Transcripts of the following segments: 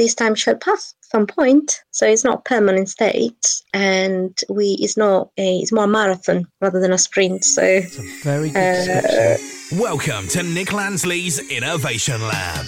this time shall pass at some point. So it's not permanent state, and it's more a marathon rather than a sprint. So it's a very good description. Welcome to Nick Lansley's Innovation Lab.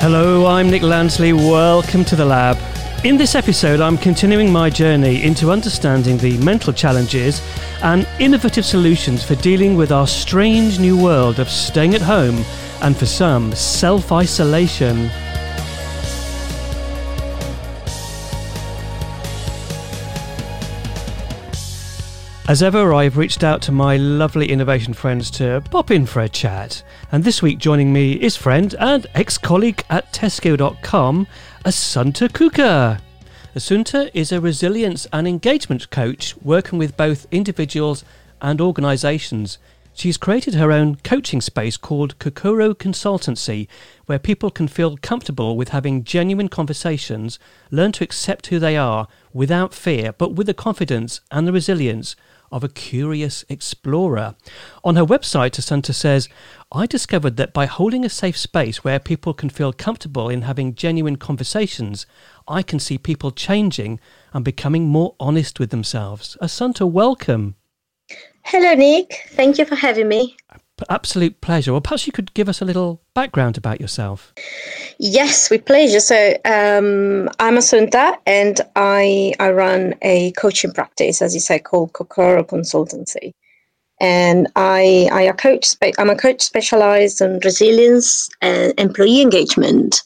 Hello, I'm Nick Lansley. Welcome to the lab. In this episode, I'm continuing my journey into understanding the mental challenges and innovative solutions for dealing with our strange new world of staying at home and, for some, self-isolation. As ever, I've reached out to my lovely innovation friends to pop in for a chat. And this week joining me is friend and ex-colleague at Tesco.com, Asunta Kuka. Asunta is a resilience and engagement coach working with both individuals and organisations. She's created her own coaching space called Kokoro Consultancy, where people can feel comfortable with having genuine conversations, learn to accept who they are without fear, but with the confidence and the resilience of a curious explorer. On her website, Asunta says, I discovered that by holding a safe space where people can feel comfortable in having genuine conversations, I can see people changing and becoming more honest with themselves. Asunta, welcome. Hello, Nick. Thank you for having me. Absolute pleasure. Well, perhaps you could give us a little background about yourself. Yes, with pleasure. So I'm Asunta, and I run a coaching practice, as you say, called Kokoro Consultancy. And I'm a coach specialised in resilience and employee engagement.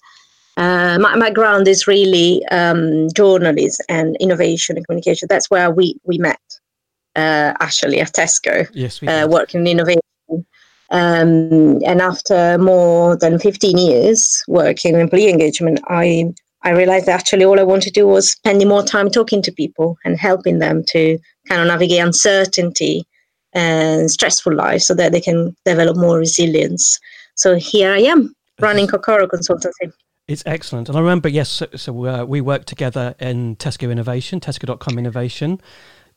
My background is really journalism and innovation and communication. That's where we met, actually, at Tesco. Yes, we did. Working in innovation. And after more than 15 years working in employee engagement, I realized that actually all I wanted to do was spending more time talking to people and helping them to kind of navigate uncertainty and stressful lives so that they can develop more resilience. So here I am, running Kokoro Consultancy. It's excellent. And I remember, yes, so we worked together in Tesco Innovation, Tesco.com Innovation.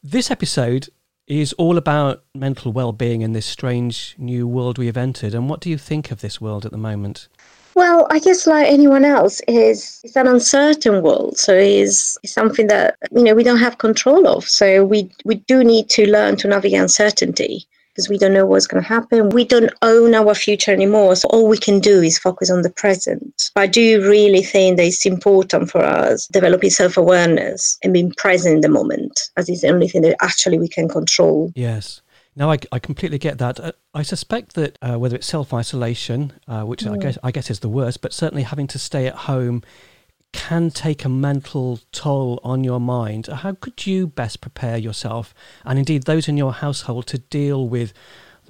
This episode is all about mental well-being in this strange new world we have entered. And what do you think of this world at the moment? Well, I guess like anyone else, it's an uncertain world. So it's something that, we don't have control of. So we do need to learn to navigate uncertainty because we don't know what's going to happen. We don't own our future anymore. So all we can do is focus on the present. But I do really think that it's important for us developing self-awareness and being present in the moment, as it's the only thing that actually we can control. Yes. No, I completely get that. I suspect that whether it's self-isolation, which I guess is the worst, but certainly having to stay at home can take a mental toll on your mind. How could you best prepare yourself and indeed those in your household to deal with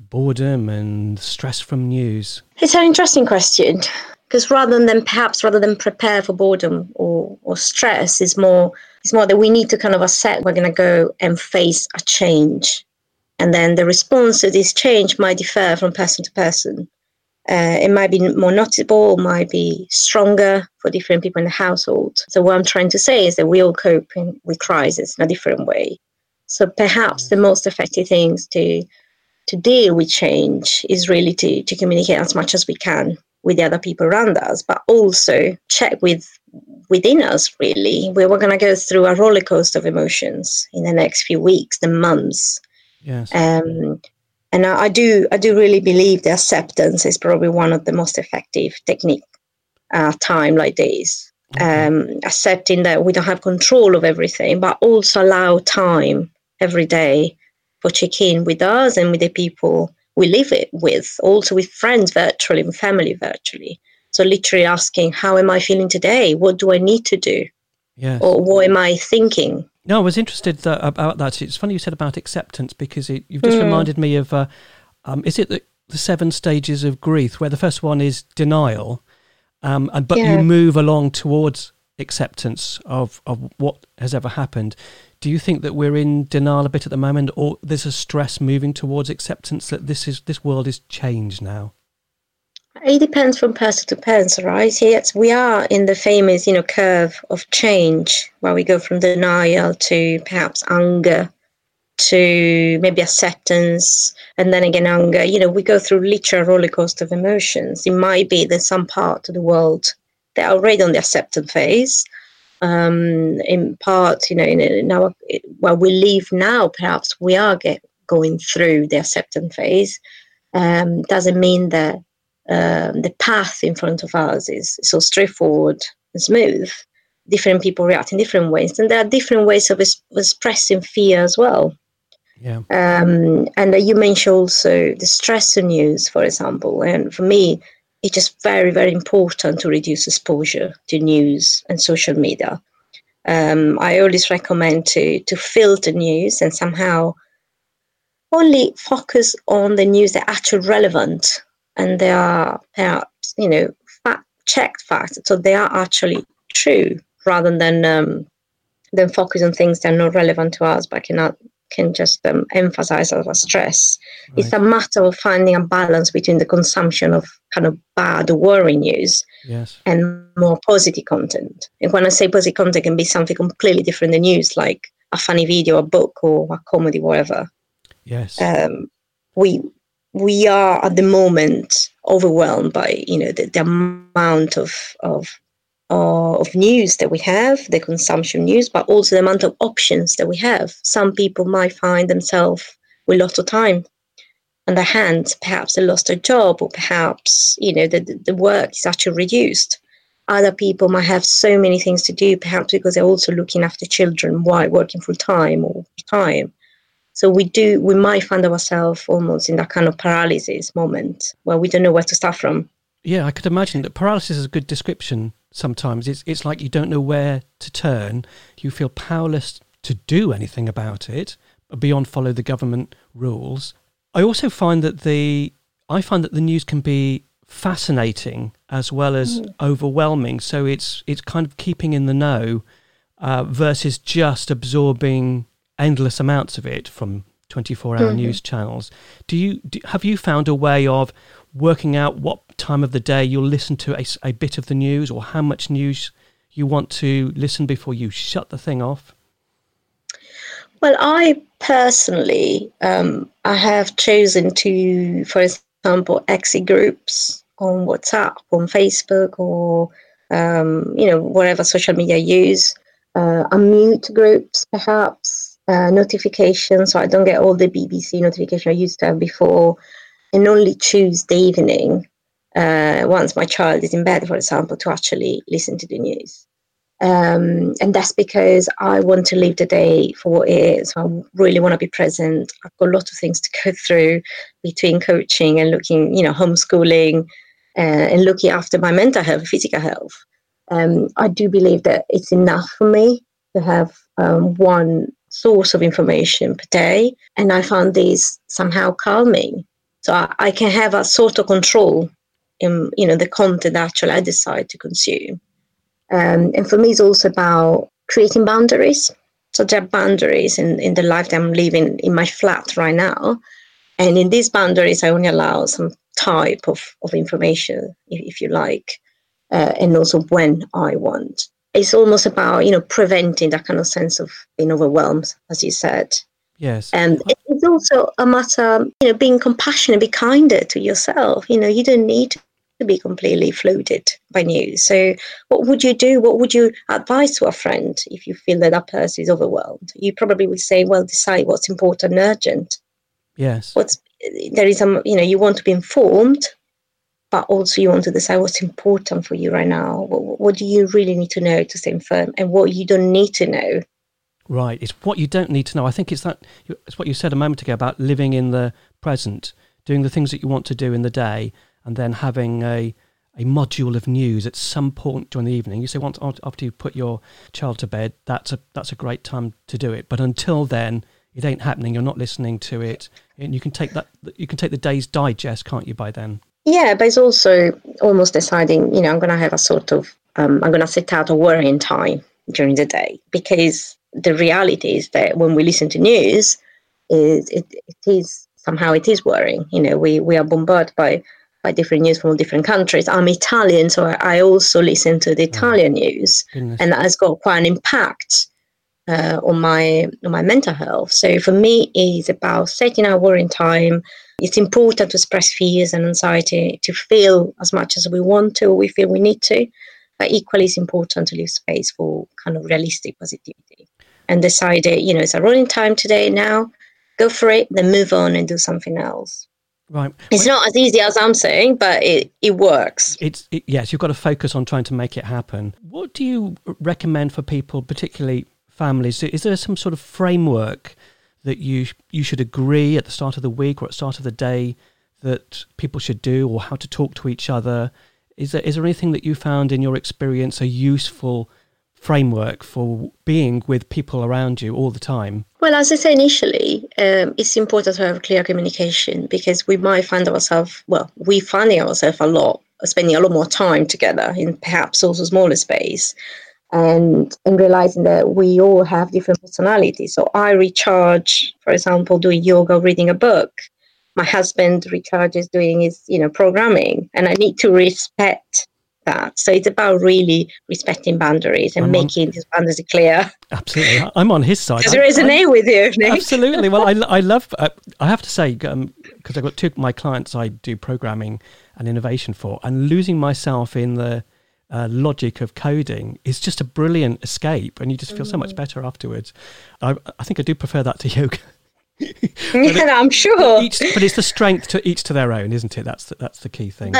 boredom and stress from news? It's an interesting question because rather than prepare for boredom or stress, it's more that we need to kind of accept we're going to go and face a change. And then the response to this change might differ from person to person. It might be more noticeable, might be stronger for different people in the household. So what I'm trying to say is that we all cope with crisis in a different way. So perhaps the most effective things to deal with change is really to communicate as much as we can with the other people around us, but also check within us, really. We're going to go through a roller coaster of emotions in the next few weeks, the months. Yes. And I do really believe the acceptance is probably one of the most effective technique at time like this. Okay. Accepting that we don't have control of everything, but also allow time every day for check-in with us and with the people we live it with, also with friends virtually and family virtually. So literally asking, how am I feeling today? What do I need to do? Yes. Or what am I thinking? No, I was interested about that. It's funny you said about acceptance because you've just reminded me of, is it the 7 stages of grief where the first one is denial, but you move along towards acceptance of what has ever happened. Do you think that we're in denial a bit at the moment, or there's a stress moving towards acceptance that this world is changed now? It depends from person to person, right? Yes, we are in the famous, curve of change where we go from denial to perhaps anger to maybe acceptance, and then again anger. You know, we go through literal roller coaster of emotions. It might be that some part of the world, they're already on the acceptance phase. In part, you know, in our, where we live now, perhaps we are going through the acceptance phase. Doesn't mean that the path in front of us is so straightforward and smooth. Different people react in different ways, and there are different ways of expressing fear as well. Yeah. And you mentioned also the stress and news, for example. And for me, it's just very, very important to reduce exposure to news and social media. I always recommend to filter news and somehow only focus on the news that are actually relevant, and they are perhaps, you know, fact-checked facts, so they are actually true, rather than focus on things that are not relevant to us but can just emphasize our stress. Right. It's a matter of finding a balance between the consumption of kind of bad, worrying news, yes, and more positive content. And when I say positive content, it can be something completely different than news, like a funny video, a book, or a comedy, whatever. Yes. We are at the moment overwhelmed by, you know, the amount of news that we have, the consumption of news, but also the amount of options that we have. Some people might find themselves with lots of time on their hands. Perhaps they lost their job, or perhaps, you know, the work is actually reduced. Other people might have so many things to do, perhaps because they're also looking after children while working full time or part-time. So we might find ourselves almost in that kind of paralysis moment where we don't know where to start from. Yeah, I could imagine that paralysis is a good description. Sometimes it's like you don't know where to turn. You feel powerless to do anything about it beyond follow the government rules. I also find that the news can be fascinating as well as overwhelming. So it's kind of keeping in the know versus just absorbing endless amounts of it from 24-hour news channels. Have you found a way of working out what time of the day you'll listen to a bit of the news, or how much news you want to listen before you shut the thing off? Well, I personally, I have chosen to, for example, exit groups on WhatsApp, on Facebook, or, you know, whatever social media I use, unmute groups, perhaps, notifications, so I don't get all the BBC notifications I used to have before, and only choose the evening, once my child is in bed, for example, to actually listen to the news. And that's because I want to leave the day for what it is. I really want to be present. I've got a lot of things to go through between coaching and looking, you know, homeschooling, and looking after my mental health, physical health. I do believe that it's enough for me to have one source of information per day. And I found this somehow calming. So I can have a sort of control in, you know, the content actually I decide to consume. And for me, it's also about creating boundaries. So there are boundaries in the life that I'm living in my flat right now. And in these boundaries, I only allow some type of information, if you like, and also when I want. It's almost about, you know, preventing that kind of sense of being overwhelmed, as you said. Yes. And it's also a matter, you know, being compassionate, be kinder to yourself. You know, you don't need to be completely flooded by news. So what would you do? What would you advise to a friend if you feel that that person is overwhelmed? You probably would say, well, decide what's important and urgent. Yes. You know, you want to be informed, but also you want to decide what's important for you right now. What do you really need to know to stay firm, and what you don't need to know? Right, it's what you don't need to know. I think it's what you said a moment ago about living in the present, doing the things that you want to do in the day, and then having a module of news at some point during the evening. You say once after you put your child to bed, that's a great time to do it. But until then, it ain't happening. You're not listening to it, and you can take the day's digest, can't you? By then, yeah. But it's also almost deciding. You know, I'm going to have a sort of I'm going to set out a worrying time during the day, because the reality is that when we listen to news, it is worrying. You know, we are bombarded by different news from different countries. I'm Italian, so I also listen to the Italian news, goodness. And that has got quite an impact on my mental health. So for me, it's about setting our worrying time. It's important to express fears and anxiety, to feel as much as we want to, we feel we need to, but equally it's important to leave space for kind of realistic positivity and decide, it's a rolling time today now, go for it, then move on and do something else. Right. It's not as easy as I'm saying, but it works. Yes, you've got to focus on trying to make it happen. What do you recommend for people, particularly families? Is there some sort of framework that you should agree at the start of the week or at the start of the day that people should do, or how to talk to each other? Is there anything that you found in your experience a useful framework for being with people around you all the time? Well, as I say initially, it's important to have clear communication, because we find ourselves a lot, spending a lot more time together in perhaps also smaller space, and realizing that we all have different personalities. So I recharge, for example, doing yoga, reading a book. My husband recharges doing his, programming, and I need to respect that. So it's about really respecting boundaries and making these boundaries clear. Absolutely. I'm on his side. Does it resonate with you, Nick? Absolutely. Well, I love, I have to say, because I've got two of my clients I do programming and innovation for, and losing myself in the logic of coding is just a brilliant escape, and you just feel so much better afterwards. I think I do prefer that to yoga. I'm sure. But it's the strength to each to their own, isn't it? That's the key thing.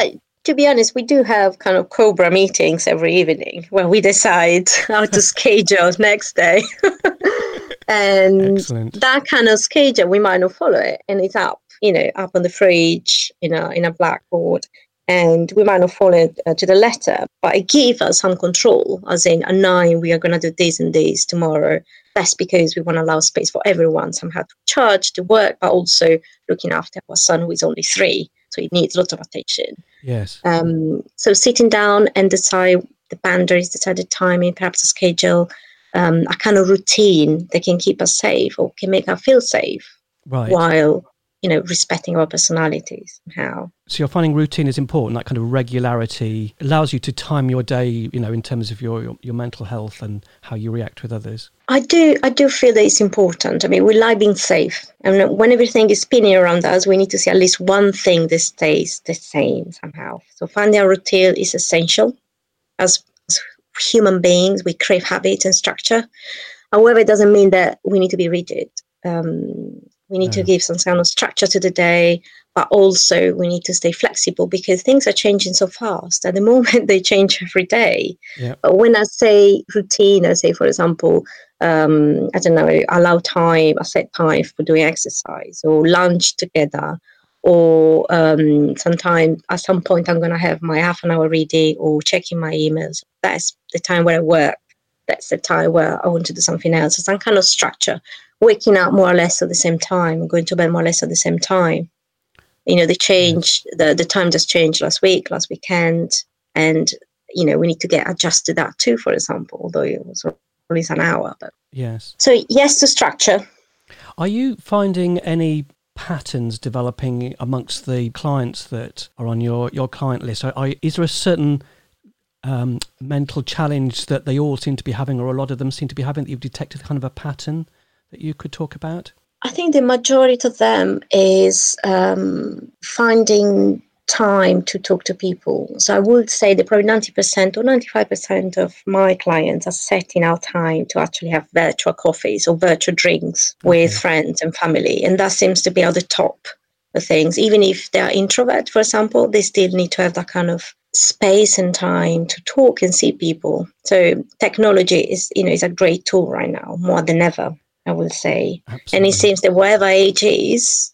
To be honest, we do have kind of Cobra meetings every evening where we decide how to schedule next day. And excellent. That kind of schedule, we might not follow it. And it's up on the fridge, in a blackboard. And we might not follow it to the letter, but it gives us some control, as in at 9, we are going to do this and this tomorrow. That's because we want to allow space for everyone somehow to charge, to work, but also looking after our son, who is only 3. So it needs lots of attention. Yes. So sitting down and decide the boundaries, decide the timing, perhaps a schedule, a kind of routine that can keep us safe or can make us feel safe, right, while, respecting our personalities somehow. So you're finding routine is important, that kind of regularity allows you to time your day, in terms of your mental health and how you react with others. I do feel that it's important. I mean, we like being safe. And when everything is spinning around us, we need to see at least one thing that stays the same somehow. So finding a routine is essential. As human beings, we crave habit and structure. However, it doesn't mean that we need to be rigid. We need to give some kind of structure to the day, but also we need to stay flexible, because things are changing so fast. At the moment, they change every day. Yeah. But when I say routine, I say, for example, allow time, a set time for doing exercise or lunch together, or sometime at some point I'm going to have my half an hour reading or checking my emails. That's the time where I work. That's the time where I want to do something else. So some kind of structure. Waking up more or less at the same time, going to bed more or less at the same time. They change, the time just changed last week, last weekend. And, we need to get adjusted to that too, for example, although it was only an hour. But. Yes. So yes to structure. Are you finding any patterns developing amongst the clients that are on your client list? Is there a certain mental challenge that they all seem to be having, or a lot of them seem to be having, that you've detected kind of a pattern that you could talk about? I think the majority of them is finding time to talk to people. So I would say that probably 90% or 95% of my clients are setting out time to actually have virtual coffees or virtual drinks with friends and family. And that seems to be at the top of things. Even if they are introvert, for example, they still need to have that kind of space and time to talk and see people. So technology is, is a great tool right now, more than ever, I will say. Absolutely. And it seems that whatever age is,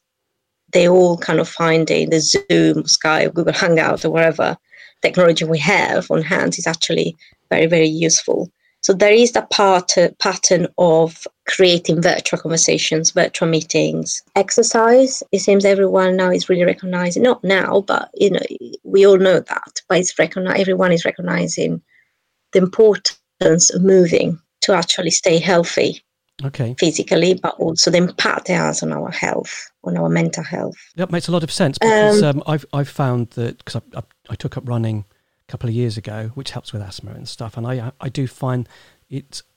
they all kind of find the Zoom, Skype, Google Hangout, or whatever technology we have on hand is actually very, very useful. So there is the pattern of creating virtual conversations, virtual meetings. Exercise, it seems everyone now is really recognizing, not now, but, we all know that, but everyone is recognizing the importance of moving to actually stay healthy. Okay. Physically, but also the impact it has on our health, on our mental health. That makes a lot of sense, because I've found that, because I took up running a couple of years ago, which helps with asthma and stuff, and I do find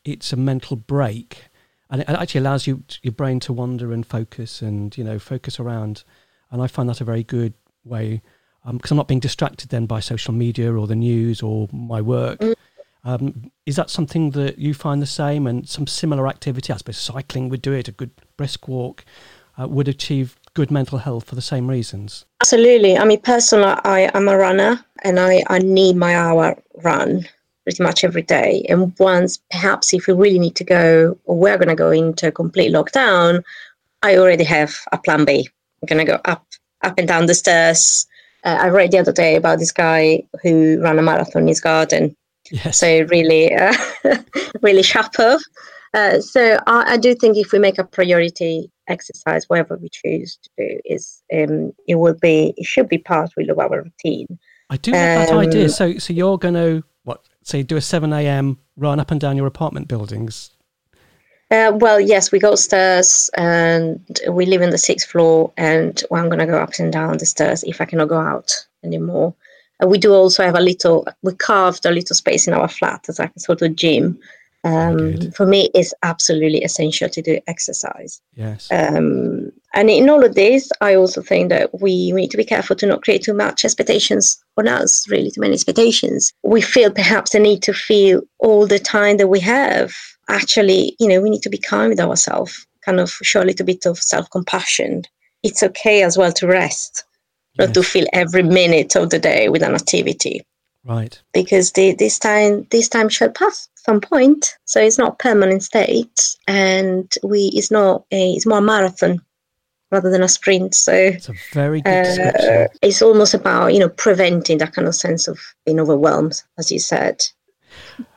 it's a mental break, and it actually allows you your brain to wander and focus, and focus around. And I find that a very good way, because I'm not being distracted then by social media or the news or my work. Is that something that you find the same, and some similar activity? I suppose cycling would do it. A good brisk walk would achieve good mental health for the same reasons. Absolutely. I mean, personally, I am a runner, and I need my hour run pretty much every day. And once, perhaps if we really need to go, or we're going to go into a complete lockdown, I already have a plan B. I'm going to go up and down the stairs. I read the other day about this guy who ran a marathon in his garden. Yes. So really, really chapeau. So I do think if we make a priority exercise, whatever we choose to do, is it should be part really of our routine. I do have that idea. So you're going to do a 7 a.m. run up and down your apartment buildings? Well, yes, we go upstairs, and we live in the 6th floor, and I'm going to go up and down the stairs if I cannot go out anymore. We do also have we carved a little space in our flat as like a sort of gym. For me, it's absolutely essential to do exercise. Yes. And in all of this, I also think that we need to be careful to not create too much expectations on us, really, too many expectations. We feel perhaps the need to feel all the time that we have. Actually, we need to be kind with ourselves, kind of show a little bit of self-compassion. It's okay as well to rest. Yes. Not to fill every minute of the day with an activity. Right. Because this time shall pass at some point. So it's not permanent state, and it's more a marathon rather than a sprint. So it's a very good description. It's almost about, preventing that kind of sense of being overwhelmed, as you said.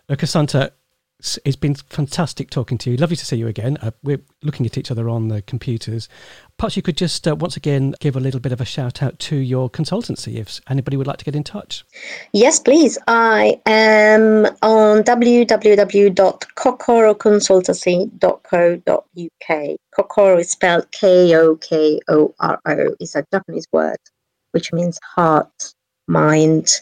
Look, Asunta, it's been fantastic talking to you. Lovely to see you again. We're looking at each other on the computers. Perhaps you could just once again give a little bit of a shout out to your consultancy if anybody would like to get in touch. Yes, please. I am on www.kokoroconsultancy.co.uk. Kokoro is spelled K-O-K-O-R-O. It's a Japanese word, which means heart, mind.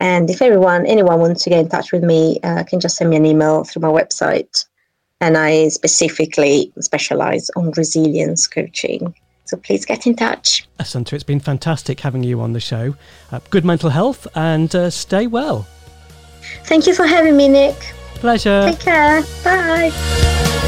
And if anyone wants to get in touch with me, can just send me an email through my website. And I specifically specialise on resilience coaching. So please get in touch. Asunta, it's been fantastic having you on the show. Good mental health, and stay well. Thank you for having me, Nick. Pleasure. Take care. Bye.